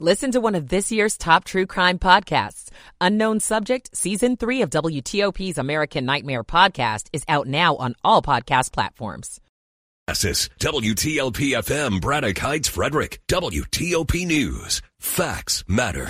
Listen to one of this year's top true crime podcasts. Unknown Subject, Season 3 of WTOP's American Nightmare podcast is out now on all podcast platforms. WTLP-FM, Braddock Heights, Frederick. WTOP News. Facts matter.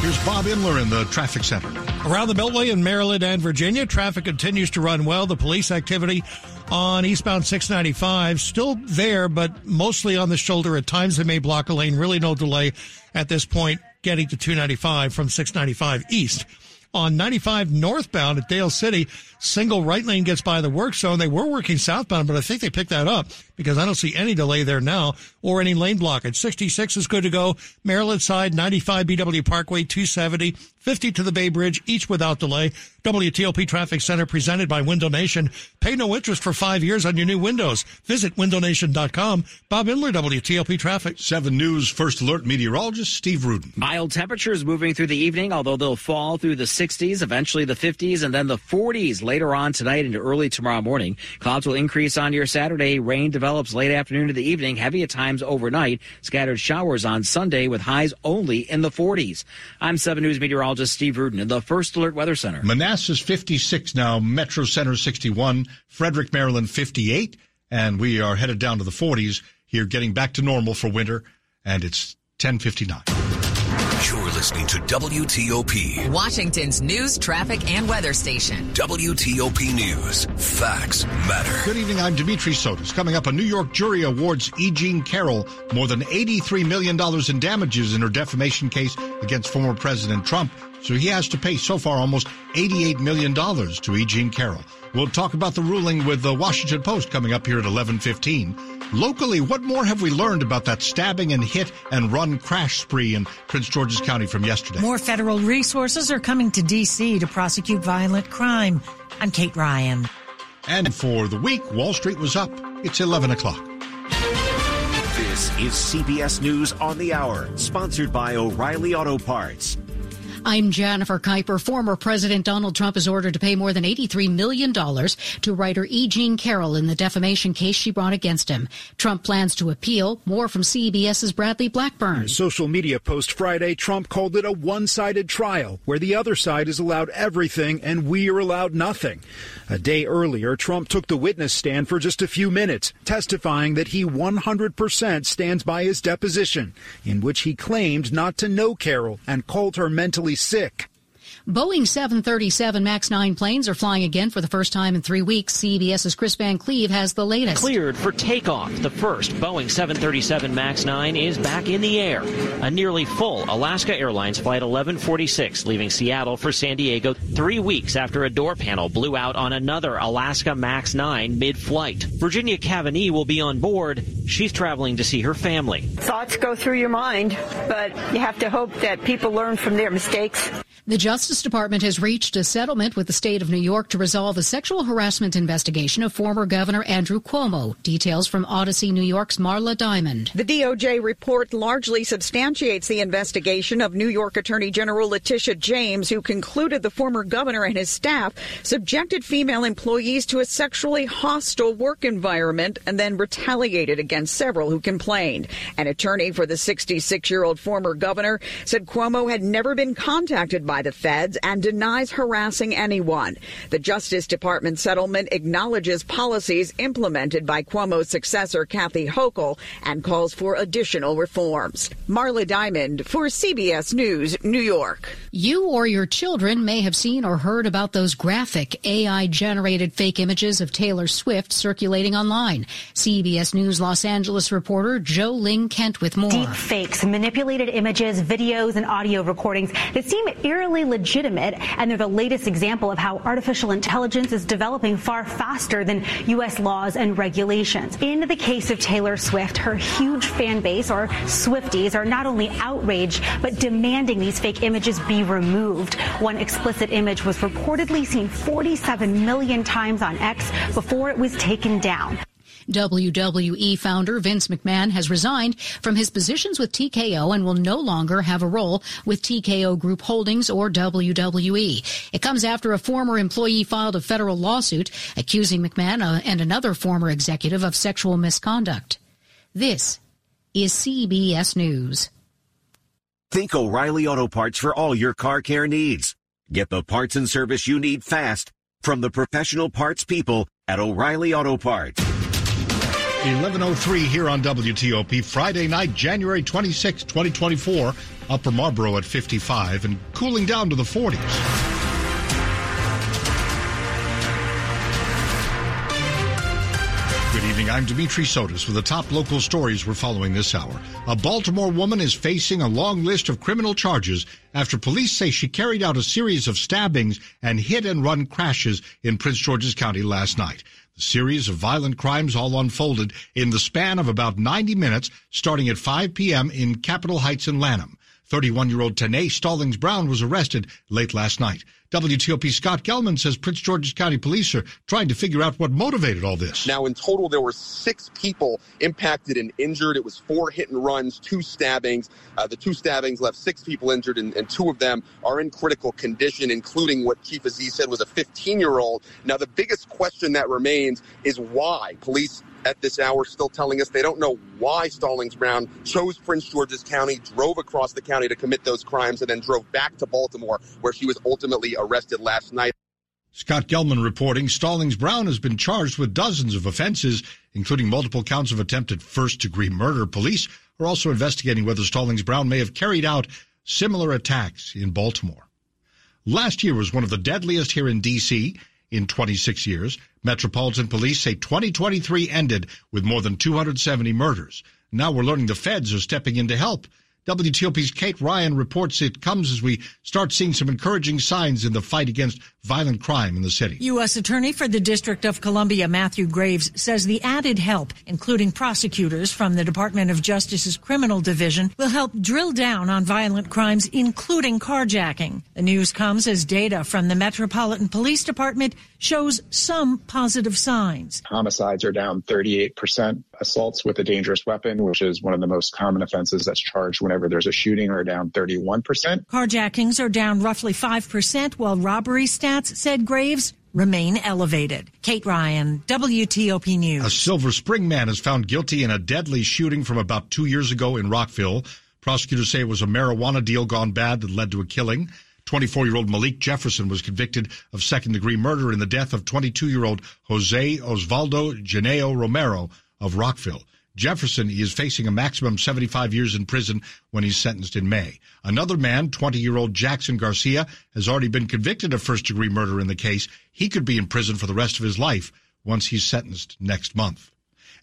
Here's Bob Imler in the traffic center. Around the Beltway in Maryland and Virginia, traffic continues to run well. The police activity on eastbound 695 still there, but mostly on the shoulder. At times they may block a lane. Really no delay at this point getting to 295 from 695 east. On 95 northbound at Dale City, single right lane gets by the work zone. They were working southbound, but I think they picked that up because I don't see any delay there now or any lane blockage. 66 is good to go. Maryland side, 95 BW Parkway, 270, 50 to the Bay Bridge, each without delay. WTOP Traffic Center presented by Window Nation. Pay no interest for 5 years on your new windows. Visit windownation.com. Bob Imler, WTOP Traffic. 7 News First Alert meteorologist Steve Rudin. Mild temperatures moving through the evening, although they'll fall through the 60s, eventually the 50s, and then the 40s later on tonight into early tomorrow morning. Clouds will increase on your Saturday. Rain develops late afternoon to the evening, heavy at times overnight. Scattered showers on Sunday with highs only in the 40s. I'm 7 News meteorologist Steve Rudin in the First Alert Weather Center. Manassas 56 now, Metro Center 61, Frederick, Maryland 58, and we are headed down to the 40s here, getting back to normal for winter, and it's 10:59. You're listening to WTOP, Washington's news, traffic, and weather station. WTOP News. Facts matter. Good evening. I'm Dimitri Sotis. Coming up, a New York jury awards E. Jean Carroll more than $83 million in damages in her defamation case against former President Trump. So he has to pay so far almost $88 million to E. Jean Carroll. We'll talk about the ruling with the Washington Post coming up here at 11:15. Locally, what more have we learned about that stabbing and hit and run crash spree in Prince George's County from yesterday? More federal resources are coming to D.C. to prosecute violent crime. I'm Kate Ryan. And for the week, Wall Street was up. It's 11 o'clock. This is CBS News on the Hour, sponsored by O'Reilly Auto Parts. I'm Jennifer Kuiper. Former President Donald Trump is ordered to pay more than $83 million to writer E. Jean Carroll in the defamation case she brought against him. Trump plans to appeal. More from CBS's Bradley Blackburn. In a social media post Friday, Trump called it a one-sided trial where the other side is allowed everything and we are allowed nothing. A day earlier, Trump took the witness stand for just a few minutes, testifying that he 100% stands by his deposition, in which he claimed not to know Carroll and called her mentally sick. Boeing 737 Max 9 planes are flying again for the first time in 3 weeks. CBS's Chris Van Cleve has the latest. Cleared for takeoff. The first Boeing 737 Max 9 is back in the air. A nearly full Alaska Airlines flight 1146 leaving Seattle for San Diego 3 weeks after a door panel blew out on another Alaska Max 9 mid-flight. Virginia Cavani will be on board. She's traveling to see her family. Thoughts go through your mind, but you have to hope that people learn from their mistakes. The Justice Department has reached a settlement with the state of New York to resolve a sexual harassment investigation of former Governor Andrew Cuomo. Details from Odyssey New York's Marla Diamond. The DOJ report largely substantiates the investigation of New York Attorney General Letitia James, who concluded the former governor and his staff subjected female employees to a sexually hostile work environment and then retaliated against several who complained. An attorney for the 66-year-old former governor said Cuomo had never been contacted by the feds and denies harassing anyone. The Justice Department settlement acknowledges policies implemented by Cuomo's successor, Kathy Hochul, and calls for additional reforms. Marla Diamond for CBS News, New York. You or your children may have seen or heard about those graphic AI-generated fake images of Taylor Swift circulating online. CBS News Los Angeles reporter Jo Ling Kent with more. Deep fakes, manipulated images, videos, and audio recordings that seem eerily legitimate, and they're the latest example of how artificial intelligence is developing far faster than U.S. laws and regulations. In the case of Taylor Swift, her huge fan base, or Swifties, are not only outraged, but demanding these fake images be removed. One explicit image was reportedly seen 47 million times on X before it was taken down. WWE founder Vince McMahon has resigned from his positions with TKO and will no longer have a role with TKO Group Holdings or WWE. It comes after a former employee filed a federal lawsuit accusing McMahon and another former executive of sexual misconduct. This is CBS News. Think O'Reilly Auto Parts for all your car care needs. Get the parts and service you need fast from the professional parts people at O'Reilly Auto Parts. 11:03 here on WTOP, Friday night, January 26, 2024. Upper Marlboro at 55 and cooling down to the 40s. I'm Dimitri Sotis with the top local stories we're following this hour. A Baltimore woman is facing a long list of criminal charges after police say she carried out a series of stabbings and hit-and-run crashes in Prince George's County last night. The series of violent crimes all unfolded in the span of about 90 minutes, starting at 5 p.m. in Capitol Heights and Lanham. 31-year-old Tanae Stallings-Brown was arrested late last night. WTOP Scott Gelman says Prince George's County police are trying to figure out what motivated all this. Now, in total, there were 6 people impacted and injured. It was 4 hit and runs, 2 stabbings. The 2 stabbings left 6 people injured, and 2 of them are in critical condition, including what Chief Aziz said was a 15-year-old. Now, the biggest question that remains is why. Police at this hour still telling us they don't know why Stallings-Brown chose Prince George's County, drove across the county to commit those crimes, and then drove back to Baltimore, where she was ultimately arrested last night. Scott Gelman reporting. Stallings-Brown has been charged with dozens of offenses, including multiple counts of attempted first-degree murder. Police are also investigating whether Stallings-Brown may have carried out similar attacks in Baltimore. Last year was one of the deadliest here in D.C. in 26 years. Metropolitan Police say 2023 ended with more than 270 murders. Now we're learning the feds are stepping in to help. WTOP's Kate Ryan reports it comes as we start seeing some encouraging signs in the fight against violent crime in the city. U.S. Attorney for the District of Columbia, Matthew Graves, says the added help, including prosecutors from the Department of Justice's Criminal Division, will help drill down on violent crimes, including carjacking. The news comes as data from the Metropolitan Police Department shows some positive signs. Homicides are down 38%. Assaults with a dangerous weapon, which is one of the most common offenses that's charged whenever there's a shooting, are down 31%. Carjackings are down roughly 5%, while robbery stats, said Graves, remain elevated. Kate Ryan, WTOP News. A Silver Spring man is found guilty in a deadly shooting from about 2 years ago in Rockville. Prosecutors say it was a marijuana deal gone bad that led to a killing. 24-year-old Malik Jefferson was convicted of second-degree murder in the death of 22-year-old Jose Osvaldo Jeneo Romero of Rockville. Jefferson is facing a maximum 75 years in prison when he's sentenced in May. Another man, 20-year-old Jackson Garcia, has already been convicted of first-degree murder in the case. He could be in prison for the rest of his life once he's sentenced next month.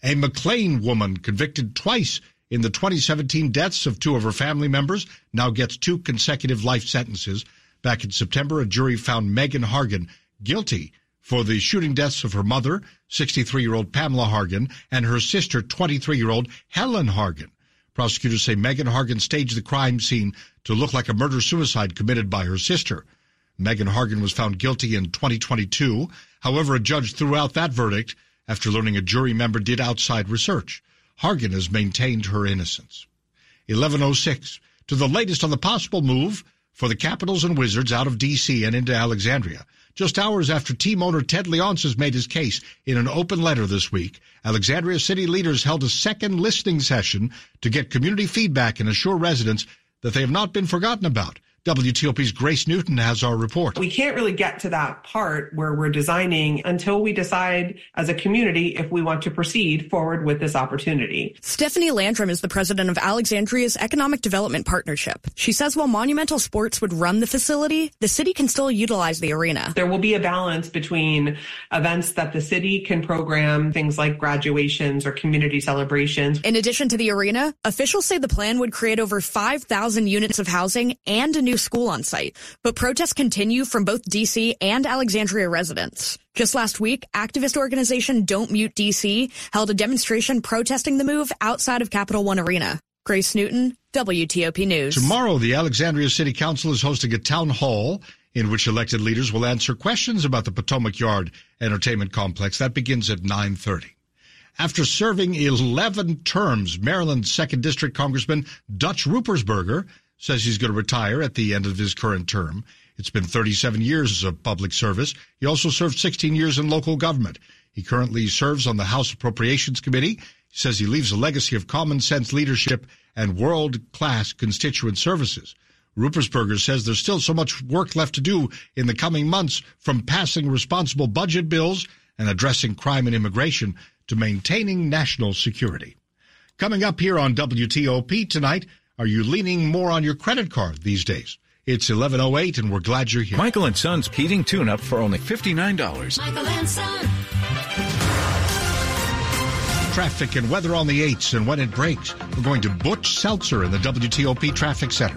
A McLean woman convicted twice in the 2017 deaths of 2 of her family members now gets 2 consecutive life sentences. Back in September, a jury found Megan Hargan guilty for the shooting deaths of her mother, 63-year-old Pamela Hargan, and her sister, 23-year-old Helen Hargan. Prosecutors say Megan Hargan staged the crime scene to look like a murder-suicide committed by her sister. Megan Hargan was found guilty in 2022. However, a judge threw out that verdict after learning a jury member did outside research. Hargan has maintained her innocence. 11:06. To the latest on the possible move for the Capitals and Wizards out of D.C. and into Alexandria. Just hours after team owner Ted Leonsis made his case in an open letter this week, Alexandria city leaders held a second listening session to get community feedback and assure residents that they have not been forgotten about. WTOP's Grace Newton has our report. We can't really get to that part where we're designing until we decide as a community if we want to proceed forward with this opportunity. Stephanie Landrum is the president of Alexandria's Economic Development Partnership. She says while Monumental Sports would run the facility, the city can still utilize the arena. There will be a balance between events that the city can program, things like graduations or community celebrations. In addition to the arena, officials say the plan would create over 5,000 units of housing and a new school on site, but protests continue from both D.C. and Alexandria residents. Just last week, activist organization Don't Mute D.C. held a demonstration protesting the move outside of Capital One Arena. Grace Newton, WTOP News. Tomorrow, the Alexandria City Council is hosting a town hall in which elected leaders will answer questions about the Potomac Yard Entertainment Complex. That begins at 9:30. After serving 11 terms, Maryland's 2nd District Congressman Dutch Ruppersberger says he's going to retire at the end of his current term. It's been 37 years of public service. He also served 16 years in local government. He currently serves on the House Appropriations Committee. He says he leaves a legacy of common sense leadership and world-class constituent services. Ruppersberger says there's still so much work left to do in the coming months, from passing responsible budget bills and addressing crime and immigration to maintaining national security. Coming up here on WTOP tonight, are you leaning more on your credit card these days? It's 11:08, and we're glad you're here. Michael & Son's heating tune-up for only $59. Michael & Son. Traffic and weather on the 8s, and when it breaks, we're going to Butch Seltzer in the WTOP Traffic Center.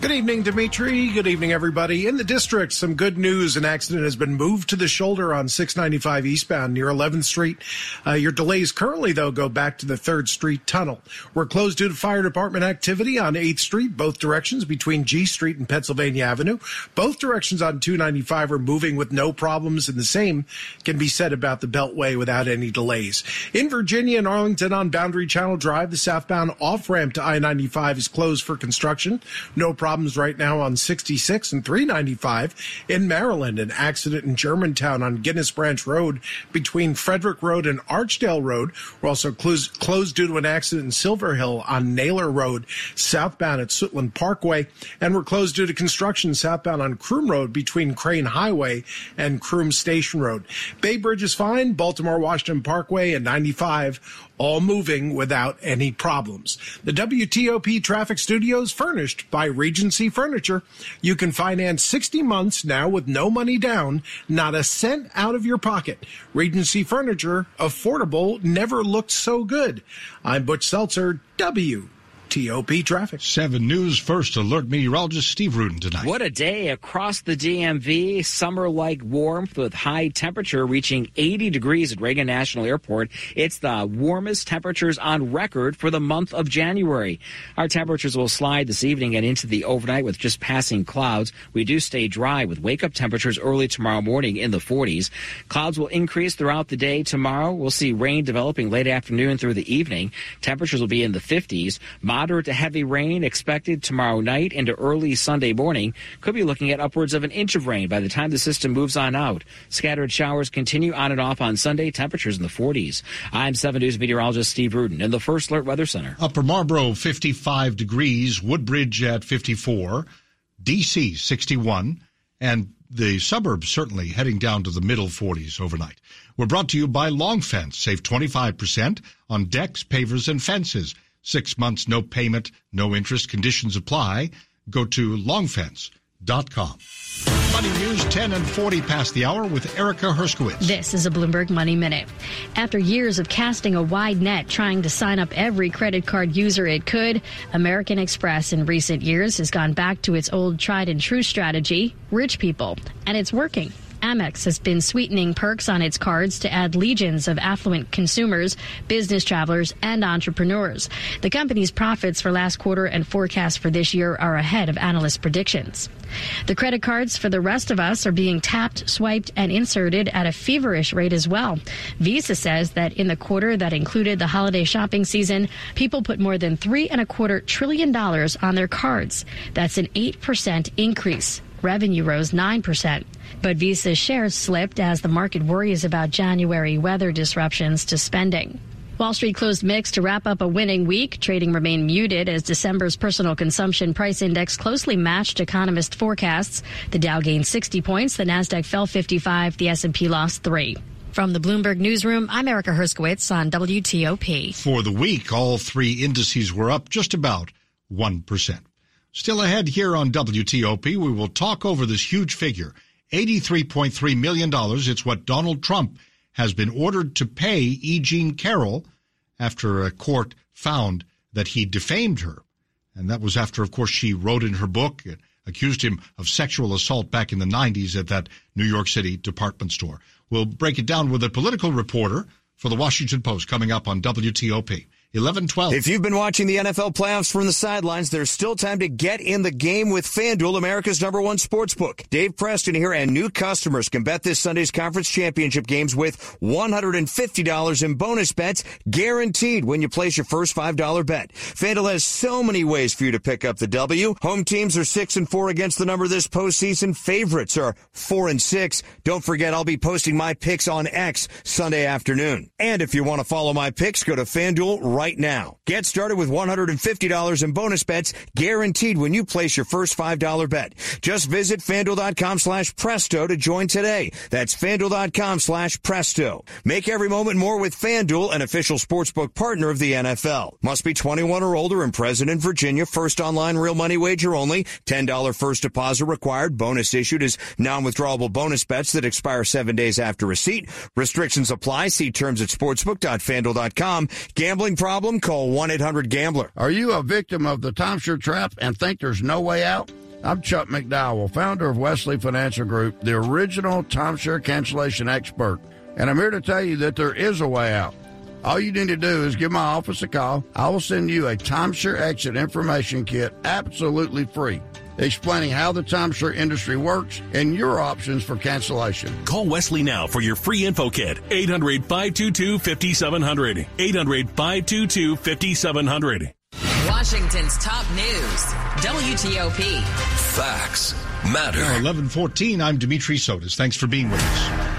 Good evening, Dimitri. Good evening, everybody. In the district, some good news. An accident has been moved to the shoulder on 695 eastbound near 11th Street. Your delays currently, though, go back to the 3rd Street Tunnel. We're closed due to fire department activity on 8th Street, both directions between G Street and Pennsylvania Avenue. Both directions on 295 are moving with no problems, and the same can be said about the Beltway without any delays. In Virginia and Arlington on Boundary Channel Drive, the southbound off-ramp to I-95 is closed for construction. No problems right now on 66 and 395. In Maryland, an accident in Germantown on Guinness Branch Road between Frederick Road and Archdale Road. We're also closed due to an accident in Silver Hill on Naylor Road, southbound at Suitland Parkway. And we're closed due to construction southbound on Croom Road between Crane Highway and Croom Station Road. Bay Bridge is fine. Baltimore-Washington Parkway and 95 all moving without any problems. The WTOP Traffic Studios, furnished by Regency Furniture. You can finance 60 months now with no money down, not a cent out of your pocket. Regency Furniture, affordable, never looked so good. I'm Butch Seltzer, WTOP Traffic. 7 News First Alert meteorologist Steve Rudin tonight. What a day across the DMV. Summer-like warmth with high temperature reaching 80 degrees at Reagan National Airport. It's the warmest temperatures on record for the month of January. Our temperatures will slide this evening and into the overnight with just passing clouds. We do stay dry with wake-up temperatures early tomorrow morning in the 40s. Clouds will increase throughout the day tomorrow. We'll see rain developing late afternoon through the evening. Temperatures will be in the 50s. Moderate to heavy rain expected tomorrow night into early Sunday morning. Could be looking at upwards of an inch of rain by the time the system moves on out. Scattered showers continue on and off on Sunday. Temperatures in the 40s. I'm 7 News meteorologist Steve Rudin in the First Alert Weather Center. Upper Marlboro, 55 degrees. Woodbridge at 54. D.C., 61. And the suburbs certainly heading down to the middle 40s overnight. We're brought to you by Long Fence. Save 25% on decks, pavers, and fences. 6 months, no payment, no interest. Conditions apply. Go to longfence.com. Money News, 10 and 40 past the hour with Erica Herskowitz. This is a Bloomberg Money Minute. After years of casting a wide net trying to sign up every credit card user it could, American Express in recent years has gone back to its old tried and true strategy, rich people, and it's working. Amex has been sweetening perks on its cards to add legions of affluent consumers, business travelers, and entrepreneurs. The company's profits for last quarter and forecasts for this year are ahead of analyst predictions. The credit cards for the rest of us are being tapped, swiped, and inserted at a feverish rate as well. Visa says that in the quarter that included the holiday shopping season, people put more than $3.25 trillion on their cards. That's an 8% increase. Revenue rose 9%. But Visa's shares slipped as the market worries about January weather disruptions to spending. Wall Street closed mixed to wrap up a winning week. Trading remained muted as December's personal consumption price index closely matched economist forecasts. The Dow gained 60 points, the Nasdaq fell 55, the S&P lost 3. From the Bloomberg Newsroom, I'm Erica Herskowitz on WTOP. For the week, all three indices were up just about 1%. Still ahead here on WTOP, we will talk over this huge figure, $83.3 million. It's what Donald Trump has been ordered to pay E. Jean Carroll after a court found that he defamed her. And that was after, of course, she wrote in her book, accused him of sexual assault back in the 90s at that New York City department store. We'll break it down with a political reporter for the Washington Post coming up on WTOP. 11-12. If you've been watching the NFL playoffs from the sidelines, there's still time to get in the game with FanDuel, America's #1 sportsbook. Dave Preston here, and new customers can bet this Sunday's conference championship games with $150 in bonus bets guaranteed when you place your first $5 bet. FanDuel has so many ways for you to pick up the W. Home teams are 6-4 against the number this postseason. Favorites are 4-6. Don't forget, I'll be posting my picks on X Sunday afternoon. And if you want to follow my picks, go to FanDuel right now. Get started with $150 in bonus bets guaranteed when you place your first $5 bet. Just visit FanDuel.com/Presto to join today. That's FanDuel.com/Presto. Make every moment more with FanDuel, an official sportsbook partner of the NFL. Must be 21 or older and present in Virginia. First online real money wager only. $10 first deposit required. Bonus issued as non-withdrawable bonus bets that expire 7 days after receipt. Restrictions apply. See terms at sportsbook.fanduel.com. Gambling problem? Call 1-800-GAMBLER. Are you a victim of the timeshare trap and think there's no way out? I'm Chuck McDowell, founder of Wesley Financial Group, the original timeshare cancellation expert, and I'm here to tell you that there is a way out. All you need to do is give my office a call. I will send you a timeshare exit information kit absolutely free, explaining how the timeshare industry works and your options for cancellation. Call Wesley now for your free info kit. 800-522-5700. 800-522-5700. Washington's top news, WTOP. Facts matter. 11:14, I'm Dimitri Sotis. Thanks for being with us.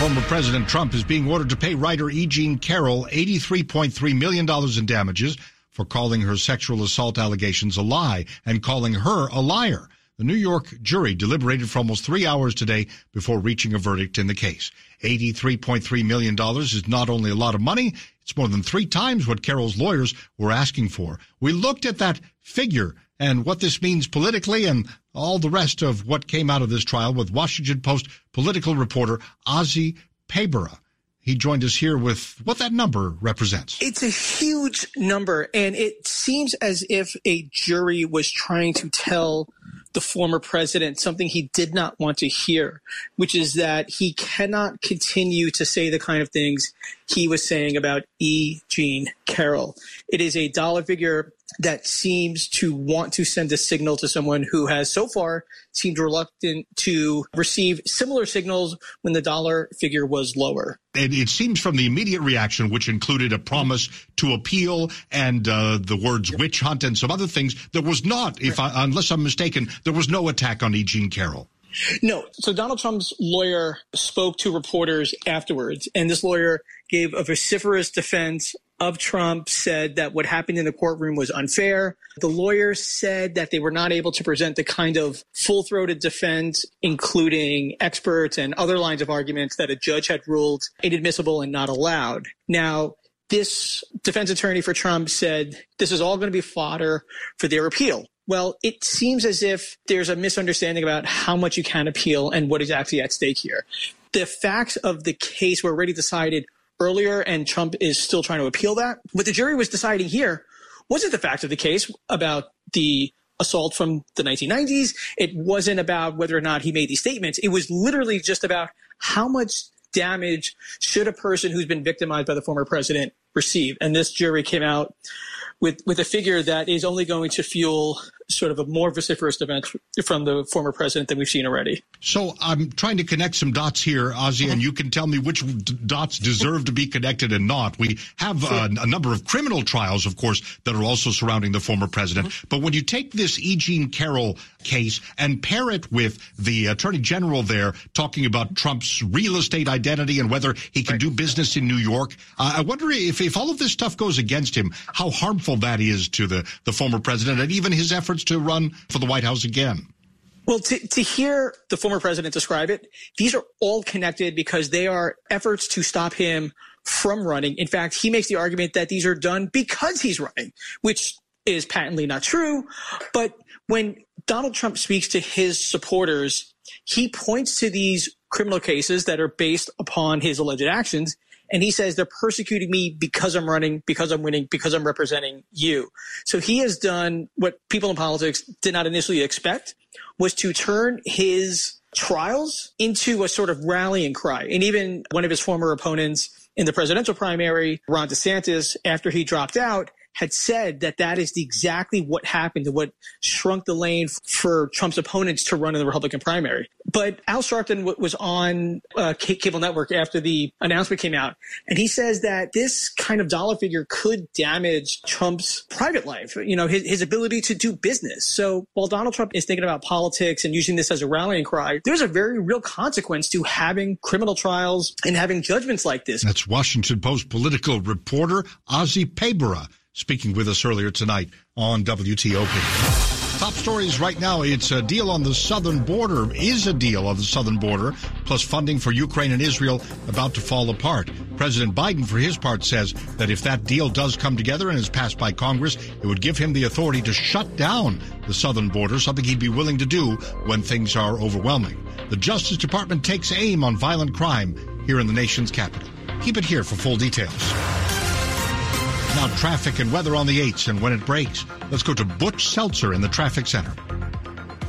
Former President Trump is being ordered to pay writer E. Jean Carroll $83.3 million in damages for calling her sexual assault allegations a lie and calling her a liar. The New York jury deliberated for almost 3 hours today before reaching a verdict in the case. $83.3 million is not only a lot of money, it's more than 3 times what Carroll's lawyers were asking for. We looked at that figure and what this means politically and all the rest of what came out of this trial with Washington Post political reporter Ozzie Pabera. He joined us here with what that number represents. It's a huge number, and it seems as if a jury was trying to tell the former president something he did not want to hear, which is that he cannot continue to say the kind of things he was saying about E. Jean Carroll. It is a dollar figure that seems to want to send a signal to someone who has so far seemed reluctant to receive similar signals when the dollar figure was lower. And it seems from the immediate reaction, which included a promise to appeal and the words witch hunt and some other things, there was not, unless I'm mistaken, there was no attack on E. Jean Carroll. No. So Donald Trump's lawyer spoke to reporters afterwards, and this lawyer gave a vociferous defense of Trump, said that what happened in the courtroom was unfair. The lawyers said that they were not able to present the kind of full-throated defense, including experts and other lines of arguments that a judge had ruled inadmissible and not allowed. Now, this defense attorney for Trump said this is all going to be fodder for their appeal. Well, it seems as if there's a misunderstanding about how much you can appeal and what is actually at stake here. The facts of the case were already decided earlier, and Trump is still trying to appeal that. What the jury was deciding here wasn't the fact of the case about the assault from the 1990s. It wasn't about whether or not he made these statements. It was literally just about how much damage should a person who's been victimized by the former president receive. And this jury came out with a figure that is only going to fuel sort of a more vociferous event from the former president than we've seen already. So I'm trying to connect some dots here, Ozzie, and you can tell me which dots deserve to be connected and not. We have a number of criminal trials, of course, that are also surrounding the former president. But when you take this E. Jean Carroll case and pair it with the attorney general there talking about Trump's real estate identity and whether he can do business in New York, I wonder if all of this stuff goes against him, how harmful that is to the former president and even his efforts to run for the White House again. Well, to hear the former president describe it, these are all connected because they are efforts to stop him from running. In fact, he makes the argument that these are done because he's running, which is patently not true. But when Donald Trump speaks to his supporters, he points to these criminal cases that are based upon his alleged actions. And he says, they're persecuting me because I'm running, because I'm winning, because I'm representing you. So he has done what people in politics did not initially expect, was to turn his trials into a sort of rallying cry. And even one of his former opponents in the presidential primary, Ron DeSantis, after he dropped out, had said that that is exactly what happened and what shrunk the lane for Trump's opponents to run in the Republican primary. But Al Sharpton was on cable network after the announcement came out, and he says that this kind of dollar figure could damage Trump's private life, you know, his ability to do business. So while Donald Trump is thinking about politics and using this as a rallying cry, there's a very real consequence to having criminal trials and having judgments like this. That's Washington Post political reporter Ozzie Pabera, speaking with us earlier tonight on WTOP. Top stories right now, it's a deal on the southern border, plus funding for Ukraine and Israel about to fall apart. President Biden, for his part, says that if that deal does come together and is passed by Congress, it would give him the authority to shut down the southern border, something he'd be willing to do when things are overwhelming. The Justice Department takes aim on violent crime here in the nation's capital. Keep it here for full details. Now traffic and weather on the 8s and when it breaks. Let's go to Butch Seltzer in the traffic center.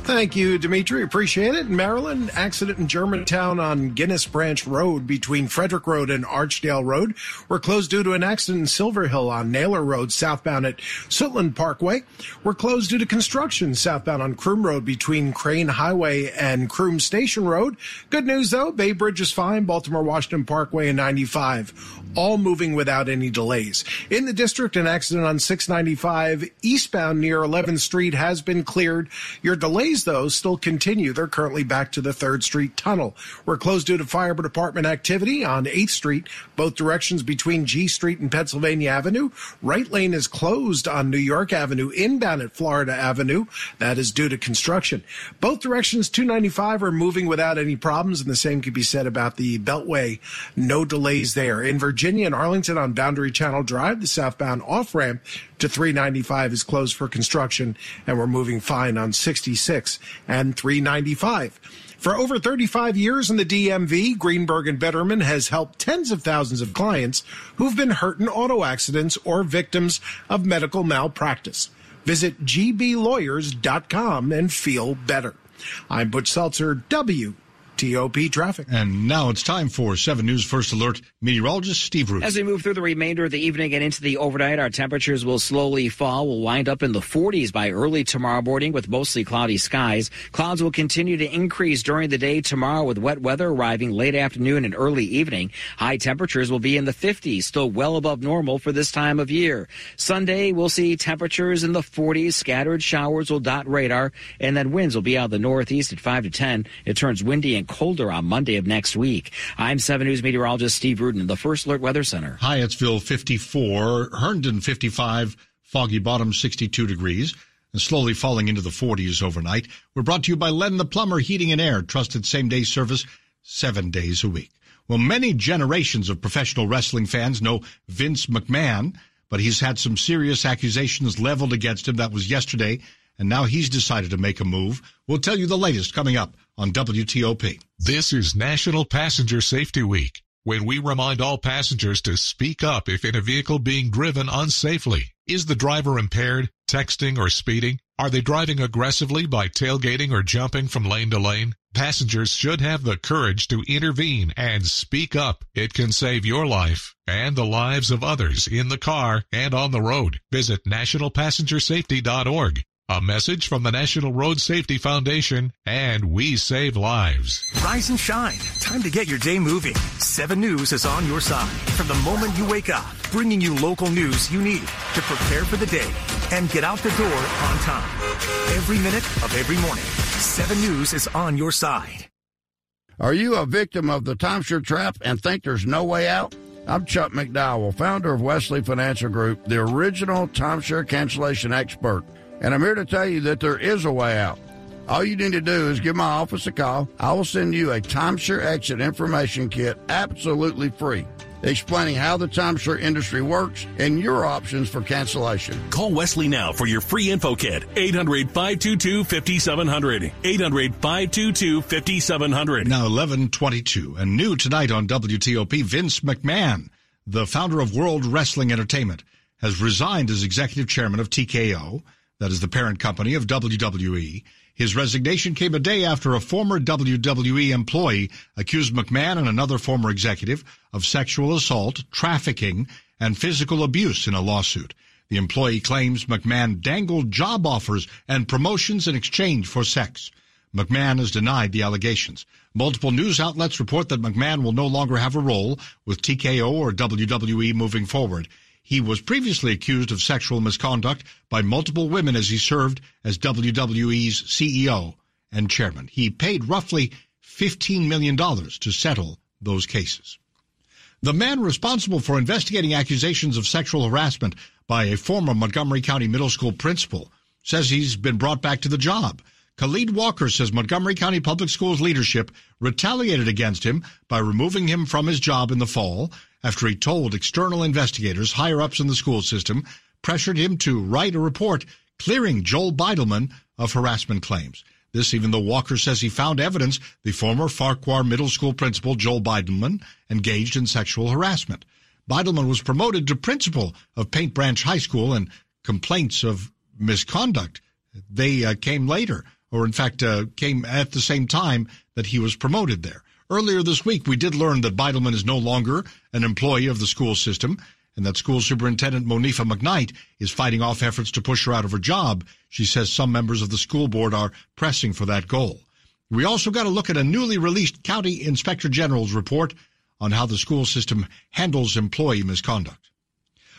Thank you, Dimitri. Appreciate it. In Maryland, accident in Germantown on Guinness Branch Road between Frederick Road and Archdale Road. We're closed due to an accident in Silver Hill on Naylor Road southbound at Suitland Parkway. We're closed due to construction southbound on Croom Road between Crane Highway and Croom Station Road. Good news, though. Bay Bridge is fine. Baltimore-Washington Parkway and 95. All moving without any delays. In the district, an accident on 695 eastbound near 11th Street has been cleared. Your delays, though, still continue. They're currently back to the 3rd Street Tunnel. We're closed due to fire department activity on 8th Street, both directions between G Street and Pennsylvania Avenue. Right lane is closed on New York Avenue, inbound at Florida Avenue. That is due to construction. Both directions, 295, are moving without any problems, and the same could be said about the Beltway. No delays there. In Virginia and Arlington on Boundary Channel Drive, the southbound off-ramp to 395 is closed for construction, and we're moving fine on 66 and 395. For over 35 years in the DMV, Greenberg and Betterman has helped tens of thousands of clients who've been hurt in auto accidents or victims of medical malpractice. Visit gblawyers.com and feel better. I'm Butch Seltzer, WTOP Traffic. And now it's time for 7 News First Alert meteorologist Steve Root. As we move through the remainder of the evening and into the overnight, our temperatures will slowly fall. We'll wind up in the 40s by early tomorrow morning with mostly cloudy skies. Clouds will continue to increase during the day tomorrow with wet weather arriving late afternoon and early evening. High temperatures will be in the 50s, still well above normal for this time of year. Sunday, we'll see temperatures in the 40s. Scattered showers will dot radar, and then winds will be out of the northeast at 5 to 10. It turns windy and colder on Monday of next week. I'm 7 News meteorologist Steve Rudin, the First Alert Weather Center. Hyattsville 54, Herndon 55, Foggy Bottom 62 degrees, and slowly falling into the 40s overnight. We're brought to you by Len the Plumber Heating and Air, trusted same-day service 7 days a week. Well, many generations of professional wrestling fans know Vince McMahon, but he's had some serious accusations leveled against him. That was yesterday, and now he's decided to make a move. We'll tell you the latest coming up on WTOP. This is National Passenger Safety Week, when we remind all passengers to speak up if in a vehicle being driven unsafely. Is the driver impaired, texting, or speeding? Are they driving aggressively by tailgating or jumping from lane to lane? Passengers should have the courage to intervene and speak up. It can save your life and the lives of others in the car and on the road. Visit nationalpassengersafety.org. A message from the National Road Safety Foundation, and we save lives. Rise and shine. Time to get your day moving. 7 News is on your side from the moment you wake up, bringing you local news you need to prepare for the day and get out the door on time. Every minute of every morning, 7 News is on your side. Are you a victim of the timeshare trap and think there's no way out? I'm Chuck McDowell, founder of Wesley Financial Group, the original timeshare cancellation expert. And I'm here to tell you that there is a way out. All you need to do is give my office a call. I will send you a timeshare exit information kit absolutely free, explaining how the timeshare industry works and your options for cancellation. Call Wesley now for your free info kit. 800-522-5700. 800-522-5700. Now 11:22. And new tonight on WTOP, Vince McMahon, the founder of World Wrestling Entertainment, has resigned as executive chairman of TKO. that is the parent company of WWE. His resignation came a day after a former WWE employee accused McMahon and another former executive of sexual assault, trafficking, and physical abuse in a lawsuit. The employee claims McMahon dangled job offers and promotions in exchange for sex. McMahon has denied the allegations. Multiple news outlets report that McMahon will no longer have a role with TKO or WWE moving forward. He was previously accused of sexual misconduct by multiple women as he served as WWE's CEO and chairman. He paid roughly $15 million to settle those cases. The man responsible for investigating accusations of sexual harassment by a former Montgomery County Middle School principal says he's been brought back to the job. Khalid Walker says Montgomery County Public Schools leadership retaliated against him by removing him from his job in the fall after he told external investigators higher-ups in the school system pressured him to write a report clearing Joel Bidelman of harassment claims. This even though Walker says he found evidence the former Farquhar Middle School principal Joel Bidelman engaged in sexual harassment. Bidelman was promoted to principal of Paint Branch High School, and complaints of misconduct, they came later, or in fact came at the same time that he was promoted there. Earlier this week, we did learn that Bidelman is no longer an employee of the school system and that school superintendent Monifa McKnight is fighting off efforts to push her out of her job. She says some members of the school board are pressing for that goal. We also got a look at a newly released county inspector general's report on how the school system handles employee misconduct.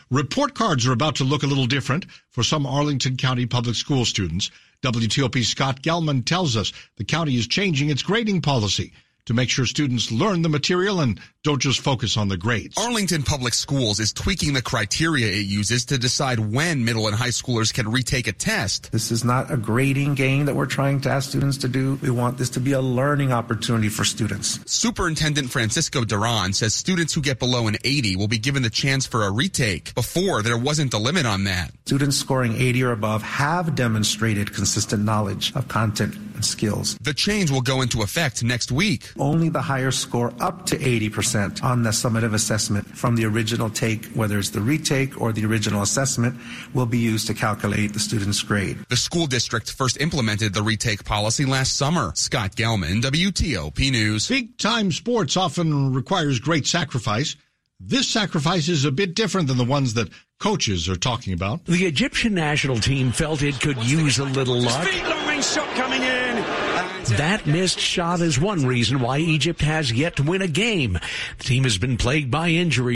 Report cards are about to look a little different for some Arlington County public school students. WTOP's Scott Gelman tells us the county is changing its grading policy to make sure students learn the material and don't just focus on the grades. Arlington Public Schools is tweaking the criteria it uses to decide when middle and high schoolers can retake a test. This is not a grading game that we're trying to ask students to do. We want this to be a learning opportunity for students. Superintendent Francisco Duran says students who get below an 80 will be given the chance for a retake. Before, there wasn't a limit on that. Students scoring 80 or above have demonstrated consistent knowledge of content and skills. The change will go into effect next week. Only the higher score up to 80% on the summative assessment from the original take, whether it's the retake or the original assessment, will be used to calculate the student's grade. The school district first implemented the retake policy last summer. Scott Gelman, WTOP News. Big-time sports often requires great sacrifice. This sacrifice is a bit different than the ones that coaches are talking about. The Egyptian national team felt it could use a little luck. Shot coming in. That missed shot is one reason why Egypt has yet to win a game. The team has been plagued by injury.